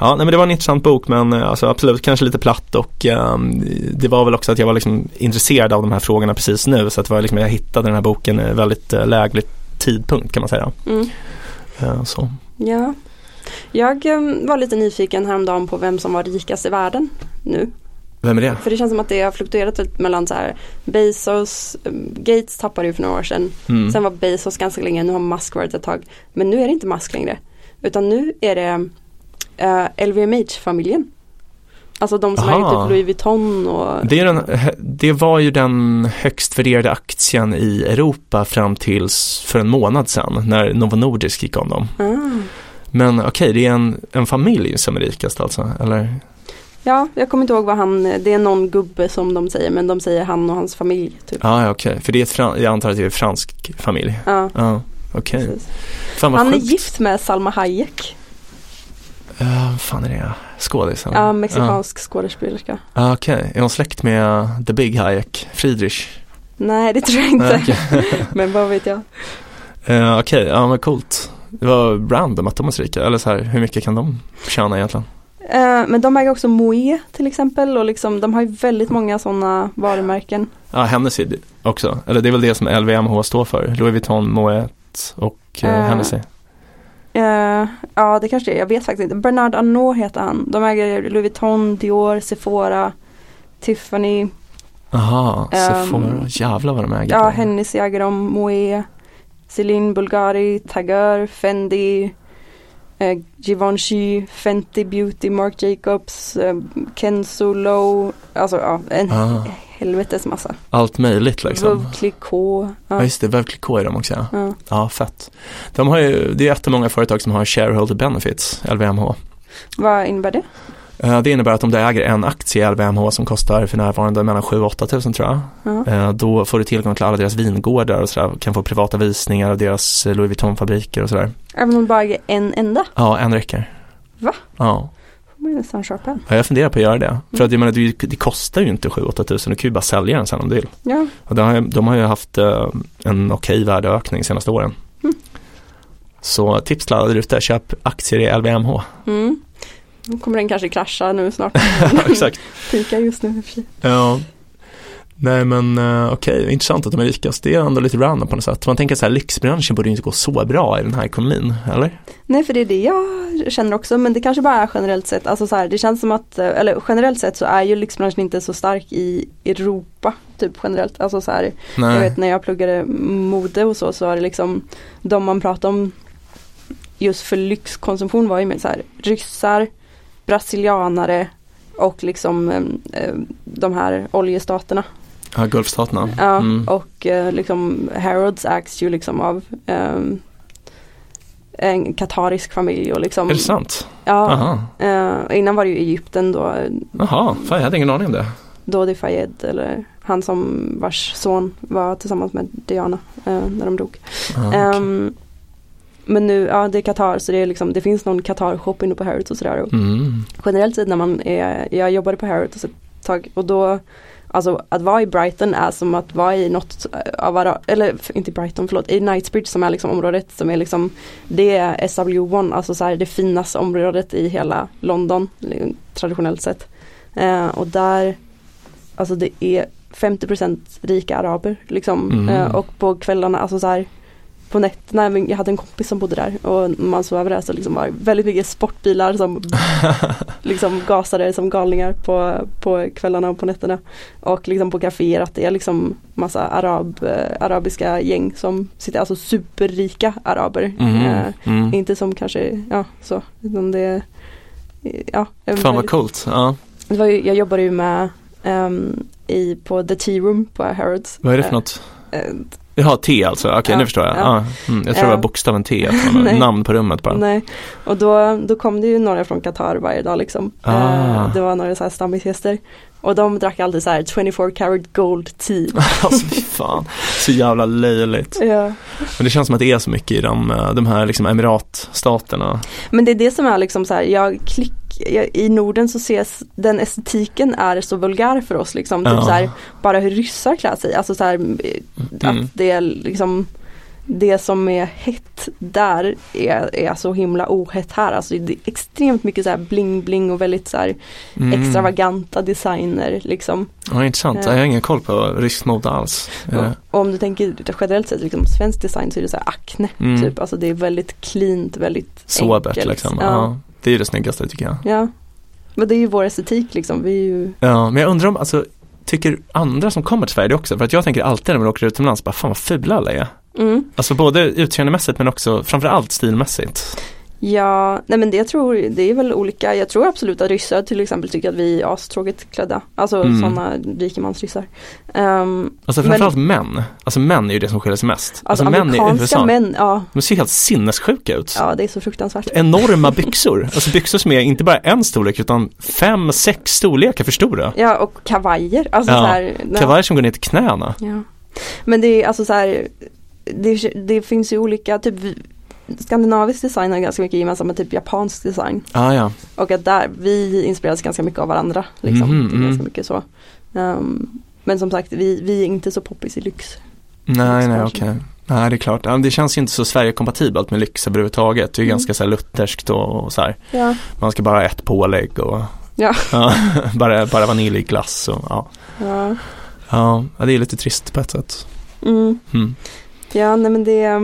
Ja, nej, men det var en intressant bok, men alltså, absolut kanske lite platt, och um, det var väl också att jag var liksom intresserad av de här frågorna precis nu, så att det var liksom, jag hittade den här boken väldigt uh, läglig tidpunkt kan man säga. Mm. Så. Ja, jag um, var lite nyfiken häromdagen på vem som var rikast i världen nu. Vem är det? För det känns som att det har fluktuerat mellan så här, Bezos, um, Gates tappade ju för några år sedan. Mm. Sen var Bezos ganska länge, nu har Musk varit ett tag. Men nu är det inte Musk längre, utan nu är det uh, L V M H-familjen. Alltså de som Aha. är typ Louis Vuitton och... Det, är den, det var ju den högst värderade aktien i Europa fram tills för en månad sedan, när Novo Nordisk gick om dem. Mm. Men okej, okay, det är en, en familj som är rikast alltså, eller? Ja, jag kommer inte ihåg vad han... Det är någon gubbe som de säger, men de säger han och hans familj typ. Ja, ah, okej. Okay. För det är ett, jag antar att det är en fransk familj. Ja. Ja, okej. Han sjukt. Är gift med Salma Hayek. Uh, fan är det? Skådisen? Ja, uh, mexikansk uh. skådespelerska. Uh, Okej, okay. Är hon släkt med uh, The Big Hayek? Friedrich? Nej, det tror jag inte. Uh, okay. Men vad vet jag? Uh, Okej, okay. Ja, men coolt. Det var random att de är så rika. Eller så här, hur mycket kan de tjäna egentligen? Uh, men de äger också Moët till exempel. Och liksom, de har ju väldigt många sådana varumärken. Ja, uh, Hennessy också. Eller det är väl det som L V M H står för. Louis Vuitton, Moët och uh, uh. Hennessy. Uh, ja, det kanske är. Jag vet faktiskt inte. Bernard Arnault heter han. De äger Louis Vuitton, Dior, Sephora, Tiffany. Aha, Sephora. Um, Jävlar vad de äger. Ja, Hennessy äger de, Moët, Celine, Bulgari, Tagör, Fendi, eh, Givenchy, Fenty Beauty, Marc Jacobs, eh, Kenzo, Low, alltså ja, en ah. helvetes massa. Allt möjligt liksom. Veuve Clicquot. Ja. ja just det, Veuve Clicquot är de också. Ja, ja fett. De har ju, det är jättemånga företag som har shareholder benefits, L V M H. Vad innebär det? Det innebär att om du äger en aktie i L V M H som kostar för närvarande mellan sju och åtta tusen tror jag, uh-huh. då får du tillgång till alla deras vingårdar och sådär, kan få privata visningar av deras Louis Vuitton-fabriker och sådär. Även om du bara äger en enda? Ja, en räcker. Va? Ja. Ja, jag funderar på att göra det. Mm. För att jag menar, det, det kostar ju inte sju åtta tusen, du kan ju bara sälja den sen om du vill. Ja. Och de har, de har ju haft en okej värdeökning senaste åren. Mm. Så tips till alla där ute, köp aktier i L V M H. Mm. Nu kommer den kanske krascha nu snart. Exakt. Pika just nu. Ja. Nej men uh, okej, okay. Intressant att de är rikast. Det är ändå lite random på något sätt. Man tänker så här, lyxbranschen borde ju inte gå så bra i den här ekonomin, eller? Nej, för det är det jag känner också. Men det kanske bara är generellt sett. Alltså så här, det känns som att, eller generellt sett så är ju lyxbranschen inte så stark i Europa, typ generellt. Alltså så här, jag vet när jag pluggade mode och så, så var det liksom de man pratade om just för lyxkonsumtion var ju med så här, ryssar, brasilianare och liksom eh, de här oljestaterna. Ja, Gulfstaterna. Ja, mm. och eh, liksom Harrods ägs ju liksom av eh, en katarisk familj och liksom. Är det sant? Ja. Eh, innan var det ju Egypten då. Jaha, fan, jag hade ingen aning om det. Dodi Fayed, eller han som vars son var tillsammans med Diana eh, när de dog. Ah, okay. um, Men nu, ja, det är Qatar, så det är liksom, det finns någon Qatar-shop inne på Harrods och sådär. Mm. Generellt sett när man är, jag jobbade på Harrods ett tag och då, alltså att vara i Brighton är som att vara i något av Ara, eller inte Brighton, förlåt, i Knightsbridge som är liksom området som är liksom, det är S W ett, alltså så här, det finaste området i hela London, traditionellt sett. Eh, och där, alltså det är femtio procent rika araber liksom, mm. eh, och på kvällarna, alltså så här, på nätterna, jag hade en kompis som bodde där och man såg över det så liksom var väldigt mycket sportbilar som liksom gasade som galningar på, på kvällarna och på nätterna och liksom på kaféer att det är liksom massa arab, arabiska gäng som sitter, alltså superrika araber, mm. Eh, mm. inte som kanske, ja så utan det, ja. Fan vad coolt, ja. Det var ju, jag jobbade ju med um, i, på The Tea Room på Harrods. Vad är det för något? Eh, Jaha, T alltså. Okej, okay, ja, nu förstår jag. Ja. Ah, mm, jag tror det var bokstaven T. Namn på rummet bara. Nej, och då, då kom det ju några från Qatar varje dag liksom. Ah. Det var några så här stammisgäster. Och de drack alltid så här tjugofyra karat gold tea. Alltså fy fan, så jävla löjligt. Ja. Men det känns som att det är så mycket i de, de här liksom emiratstaterna. Men det är det som är liksom så här, jag klick, jag, i Norden så ses den estetiken är så vulgär för oss liksom. Ja. Typ så här, bara hur ryssar klär sig. Alltså så här, att mm. det är liksom, det som är hett där är, är så himla ohett här. Alltså det är extremt mycket så här bling-bling och väldigt så här mm. extravaganta designer liksom. Ja, intressant. Jag har ingen koll på rysk mode alls. Och, och om du tänker generellt sett liksom, svensk design så är det så här Acne mm. typ. Alltså det är väldigt cleant, väldigt sobert, enkelt. Liksom. Ja. Ja, det är ju det snyggaste tycker jag. Ja, men det är ju vår estetik liksom. Vi är ju... Ja, men jag undrar om... Alltså, tycker andra som kommer till Sverige också? För att jag tänker alltid när man åker utomlands bara, fan vad fula alla är. Mm. Alltså både utseendemässigt men också framförallt stilmässigt. Ja, nej men det jag tror, det är väl olika. Jag tror absolut att ryssar till exempel tycker att vi är astråkigt klädda. Alltså mm. sådana rikemansryssar. Um, alltså framförallt men, män. Alltså män är ju det som skiljer sig mest. Alltså, alltså män i U S A. Män, ja. De ser helt sinnessjuka ut. Ja, det är så fruktansvärt. Enorma byxor. Alltså byxor som är inte bara en storlek utan fem, sex storlekar för stora. Ja, och kavajer. Alltså, ja, så här, kavajer som går ner till knäna. Ja. Men det är alltså så här... Det, det finns ju olika, typ skandinavisk design har ganska mycket gemensamt med typ japansk design. Ah, ja. Och att där, vi inspireras ganska mycket av varandra liksom, mm, det är mm. ganska mycket så. Um, men som sagt, vi, vi är inte så poppis i lyx. Nej, nej, okej. Okay. Nej, det är klart. Det känns ju inte så Sverige-kompatibelt med lyx överhuvudtaget. Det är ju mm. ganska så här lutherskt och, och så här. Ja. Man ska bara ha ett pålägg och ja. Ja, bara, bara vaniljglass och ja. Ja. Ja, det är lite trist på ett sätt. Mm. Mm. Ja, nej men det,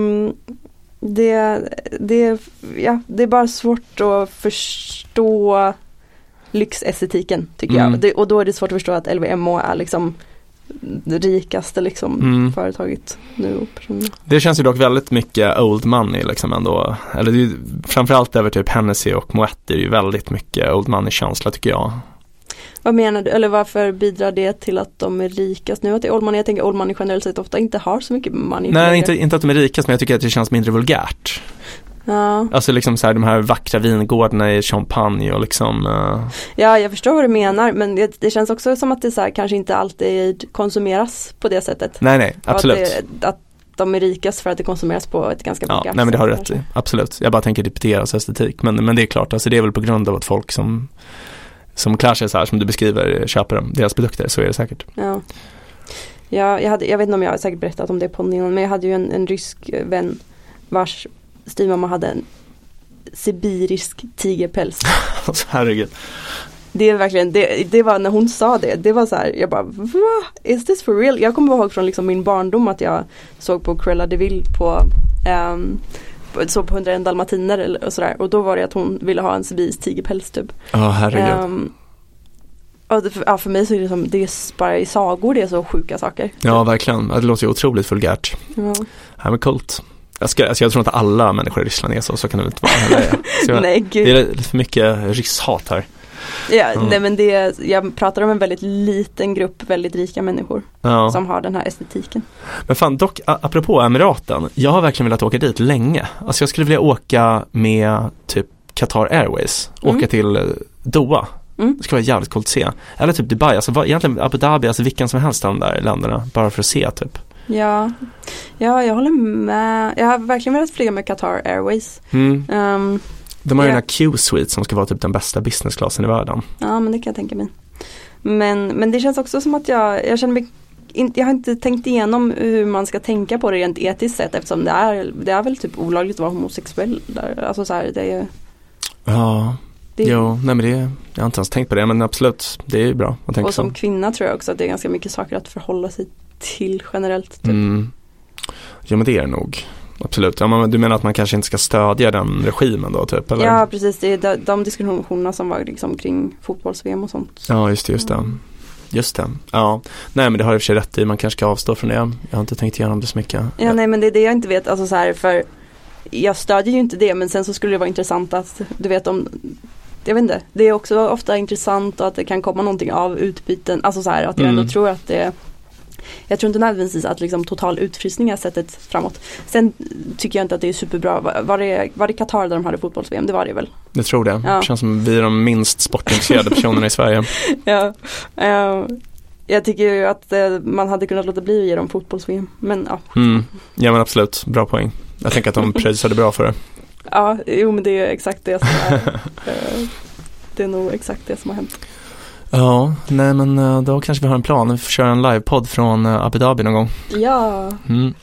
det, det, ja, det är bara svårt att förstå lyxestetiken tycker mm. jag. Det, och då är det svårt att förstå att L V M H är liksom det rikaste liksom, mm. företaget nu. Det känns ju dock väldigt mycket old money liksom ändå. Eller det är ju, framförallt över typ Hennessy och Moët, det är ju väldigt mycket old money-känsla tycker jag. Vad menar du? Eller varför bidrar det till att de är rikast nu? Att det är old money, jag tänker old money generellt sett ofta inte har så mycket money. Nej, inte, inte att de är rikast, men jag tycker att det känns mindre vulgärt. Ja. Alltså liksom så här, de här vackra vingårdarna i champagne och liksom... Uh... Ja, jag förstår vad du menar, men det, det känns också som att det så här, kanske inte alltid konsumeras på det sättet. Nej, nej, absolut. Att, det, att de är rikast för att det konsumeras på ett ganska vulgärt sätt. Ja, nej men det har du rätt i, absolut. Jag bara tänker typ deras estetik, men, men det är klart, alltså det är väl på grund av att folk som... som klär sig så här, som du beskriver, köper dem, deras produkter, så är det säkert. Ja, ja jag, hade, jag vet inte om jag har säkert berättat om det på någon, men jag hade ju en, en rysk vän vars styvmamma hade en sibirisk tigerpäls. Alltså, herregud. Det är verkligen, det, det var när hon sa det, det var så här, jag bara, va? Is this for real? Jag kommer ihåg från liksom min barndom att jag såg på Cruella de Vil på... Um, så på hundra en dalmatiner och sådär. Och då var det att hon ville ha en sibirisk tigerpäls typ. Ja, oh, herregud. Um, för, ja, för mig så är det som, det är bara i sagor, det är så sjuka saker. Ja, verkligen. Det låter ju otroligt vulgärt. Ja. Ja, men coolt. Jag, ska, alltså, jag tror inte alla människor i Ryssland är så, så kan det väl inte vara heller. Jag, nej, gud. Det är lite för mycket rysshat här. Ja, mm. nej, men det är, jag pratar om en väldigt liten grupp väldigt rika människor ja. Som har den här estetiken. Men fan, dock, apropå Emiraten, jag har verkligen velat åka dit länge. Alltså jag skulle vilja åka med typ Qatar Airways, mm. åka till Doha. Mm. Det skulle vara jävligt coolt att se. Eller typ Dubai, alltså egentligen Abu Dhabi, alltså vilken som helst av de där länderna, bara för att se typ. Ja, ja jag håller med. Jag har verkligen velat flyga med Qatar Airways. Mm. Um, De har ju ja. Den här Q-suite som ska vara typ den bästa businessklassen i världen. Ja, men det kan jag tänka mig. Men, men det känns också som att jag, jag känner mig in, jag har inte tänkt igenom hur man ska tänka på det rent etiskt sett, eftersom det är, det är väl typ olagligt att vara homosexuell där. Alltså så här, det är ju... Ja, det är, jo, nej men det är, jag har inte ens tänkt på det, men absolut, det är ju bra att tänka. Och som så. Kvinna tror jag också att det är ganska mycket saker att förhålla sig till generellt. Typ. Mm. Ja, men det är nog... Absolut. Ja, men du menar att man kanske inte ska stödja den regimen då typ eller? Ja, precis. Det är de, de diskussionerna som var liksom kring fotbolls-V M och sånt. Ja, just det, just det. Just det. Ja. Nej, men det har jag i och för sig rätt i. Man kanske ska avstå från det. Jag har inte tänkt igenom det så mycket. Ja, nej, men det är det jag inte vet alltså så här, för jag stödjer ju inte det, men sen så skulle det vara intressant att du vet om jag vet inte. Det är också ofta intressant att det kan komma någonting av utbyten, alltså så här att jag mm. ändå tror att det jag tror inte nödvändigtvis att liksom total utfrysning är sättet framåt. Sen tycker jag inte att det är superbra. Var det, var det Qatar där de hade fotbolls-V M? Det var det väl? Jag tror det. Ja. Det känns som vi är de minst sportintresserade personerna i Sverige. Ja. Uh, jag tycker ju att uh, man hade kunnat låta bli att ge dem fotbolls-V M. Men, uh. mm. Ja, men absolut. Bra poäng. Jag tänker att de pröjsade bra för det. Ja, jo, men det är exakt det som är, uh, det är nog exakt det som har hänt. Ja, nej men då kanske vi har en plan. Vi får köra en livepodd från Abu Dhabi någon gång. Ja. Mm.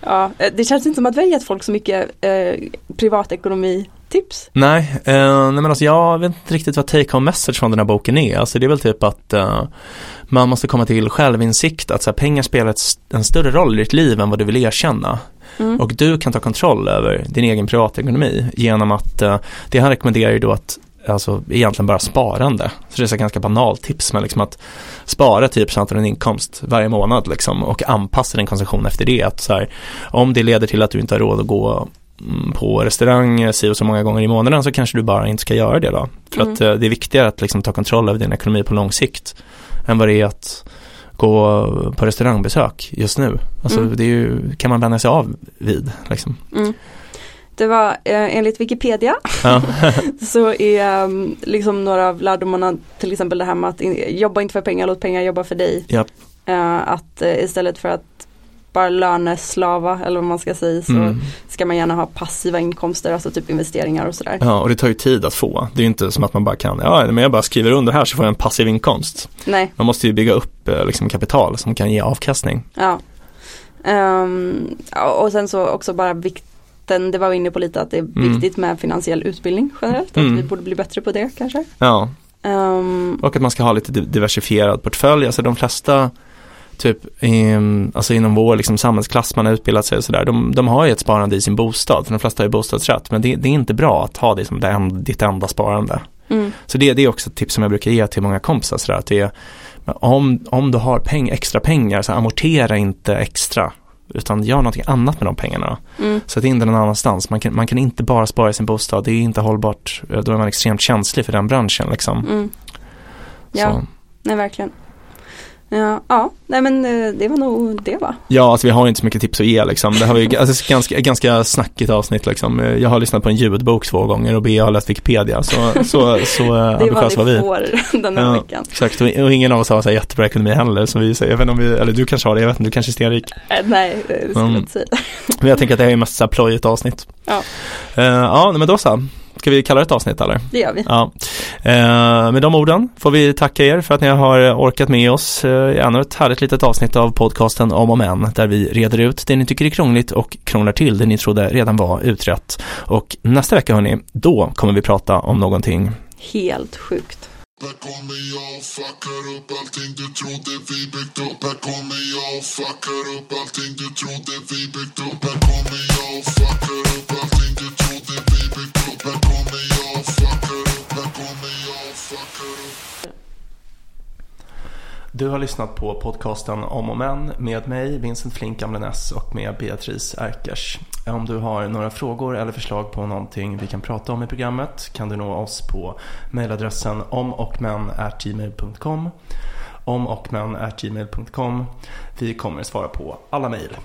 Ja, det känns inte som att vi har gett folk så mycket eh, privatekonomi-tips. Nej, eh, nej men alltså jag vet inte riktigt vad take-home message från den här boken är. Alltså det är väl typ att eh, man måste komma till självinsikt. Att så här, pengar spelar ett, en större roll i ditt liv än vad du vill erkänna. Mm. Och du kan ta kontroll över din egen privatekonomi genom att eh, det här rekommenderar ju då att alltså egentligen bara sparande. Så det är så ganska banalt tips, men liksom att spara tio procent av din inkomst varje månad liksom, och anpassa din konsumtion efter det. Att så här, om det leder till att du inte har råd att gå på restaurang si och så många gånger i månaden, så kanske du bara inte ska göra det då. För mm. att eh, det är viktigare att liksom ta kontroll över din ekonomi på lång sikt än vad det är att gå på restaurangbesök just nu. Alltså mm. det är ju, kan man vänja sig av vid liksom. Mm. Det var eh, enligt Wikipedia ja. Så är um, liksom några av lärdomarna till exempel det här med att in, jobba inte för pengar, låt pengar jobba för dig. Yep. Uh, att uh, istället för att bara löneslava eller vad man ska säga så mm. ska man gärna ha passiva inkomster, alltså typ investeringar och sådär. Ja, och det tar ju tid att få. Det är ju inte som att man bara kan, ja men jag bara skriver under här så får jag en passiv inkomst. Nej. Man måste ju bygga upp uh, liksom kapital som kan ge avkastning. Ja. Um, och sen så också bara vikt Den, det var vi inne på lite att det är viktigt mm. med finansiell utbildning generellt, mm. att vi borde bli bättre på det kanske. Ja. Um, och att man ska ha lite diversifierad portfölj. Alltså de flesta typ i, alltså inom vår liksom, samhällsklass man har utbildat sig och sådär, de, de har ju ett sparande i sin bostad, för de flesta har ju bostadsrätt, men det, det är inte bra att ha det som det en, ditt enda sparande. Mm. Så det, det är också ett tips som jag brukar ge till många kompisar sådär, att det är Men om, om du har peng, extra pengar, så amortera inte extra, utan gör något annat med de pengarna. Mm. Sätt in det någon annanstans. Man kan, man kan inte bara spara i sin bostad. Det är inte hållbart. Då är man extremt känslig för den branschen. Liksom. Mm. Ja, så. Nej verkligen. Ja, ja, nej men det var nog det, va? Ja, alltså vi har ju inte så mycket tips att ge liksom. Det har ju alltså, ganska, ganska snackigt avsnitt liksom. Jag har lyssnat på en ljudbok två gånger och Bea har läst Wikipedia. Så, så, så det ambitiös var vi. Det var vi får den här ja, veckan. Exakt, och, och ingen av oss har så här jättebra ekonomi heller som vi säger. Jag vet inte om vi, eller du kanske har det, jag vet inte, du kanske är stenrik. Nej, det skulle jag inte säga. Men jag tänker att det här är en massa plojigt avsnitt. Ja. Uh, ja, men då så. Ska vi kalla det ett avsnitt eller? Det gör vi. Ja. Eh, med de orden får vi tacka er för att ni har orkat med oss i ännu ett härligt litet avsnitt av podcasten Om och men, där vi reder ut det ni tycker är krångligt och krånglar till det ni trodde redan var utrett. Och nästa vecka hörni, då kommer vi prata om någonting helt sjukt. Här kommer jag och fuckar upp allting du trodde vi byggt upp. Här kommer jag och fuckar upp allting du trodde vi byggt upp. Här kommer jag och fuckar upp allting du trodde vi byggt upp. Här kommer jag och fuckar upp. Här kommer jag och fuckar upp. Du har lyssnat på podcasten Om och men med mig, Vincent Frink-Avlenäs, och med Beatrice Arkers. Om du har några frågor eller förslag på någonting vi kan prata om i programmet kan du nå oss på mejladressen omochmenartgmail punkt com. omochmenartgmail punkt com. Vi kommer att svara på alla mejl.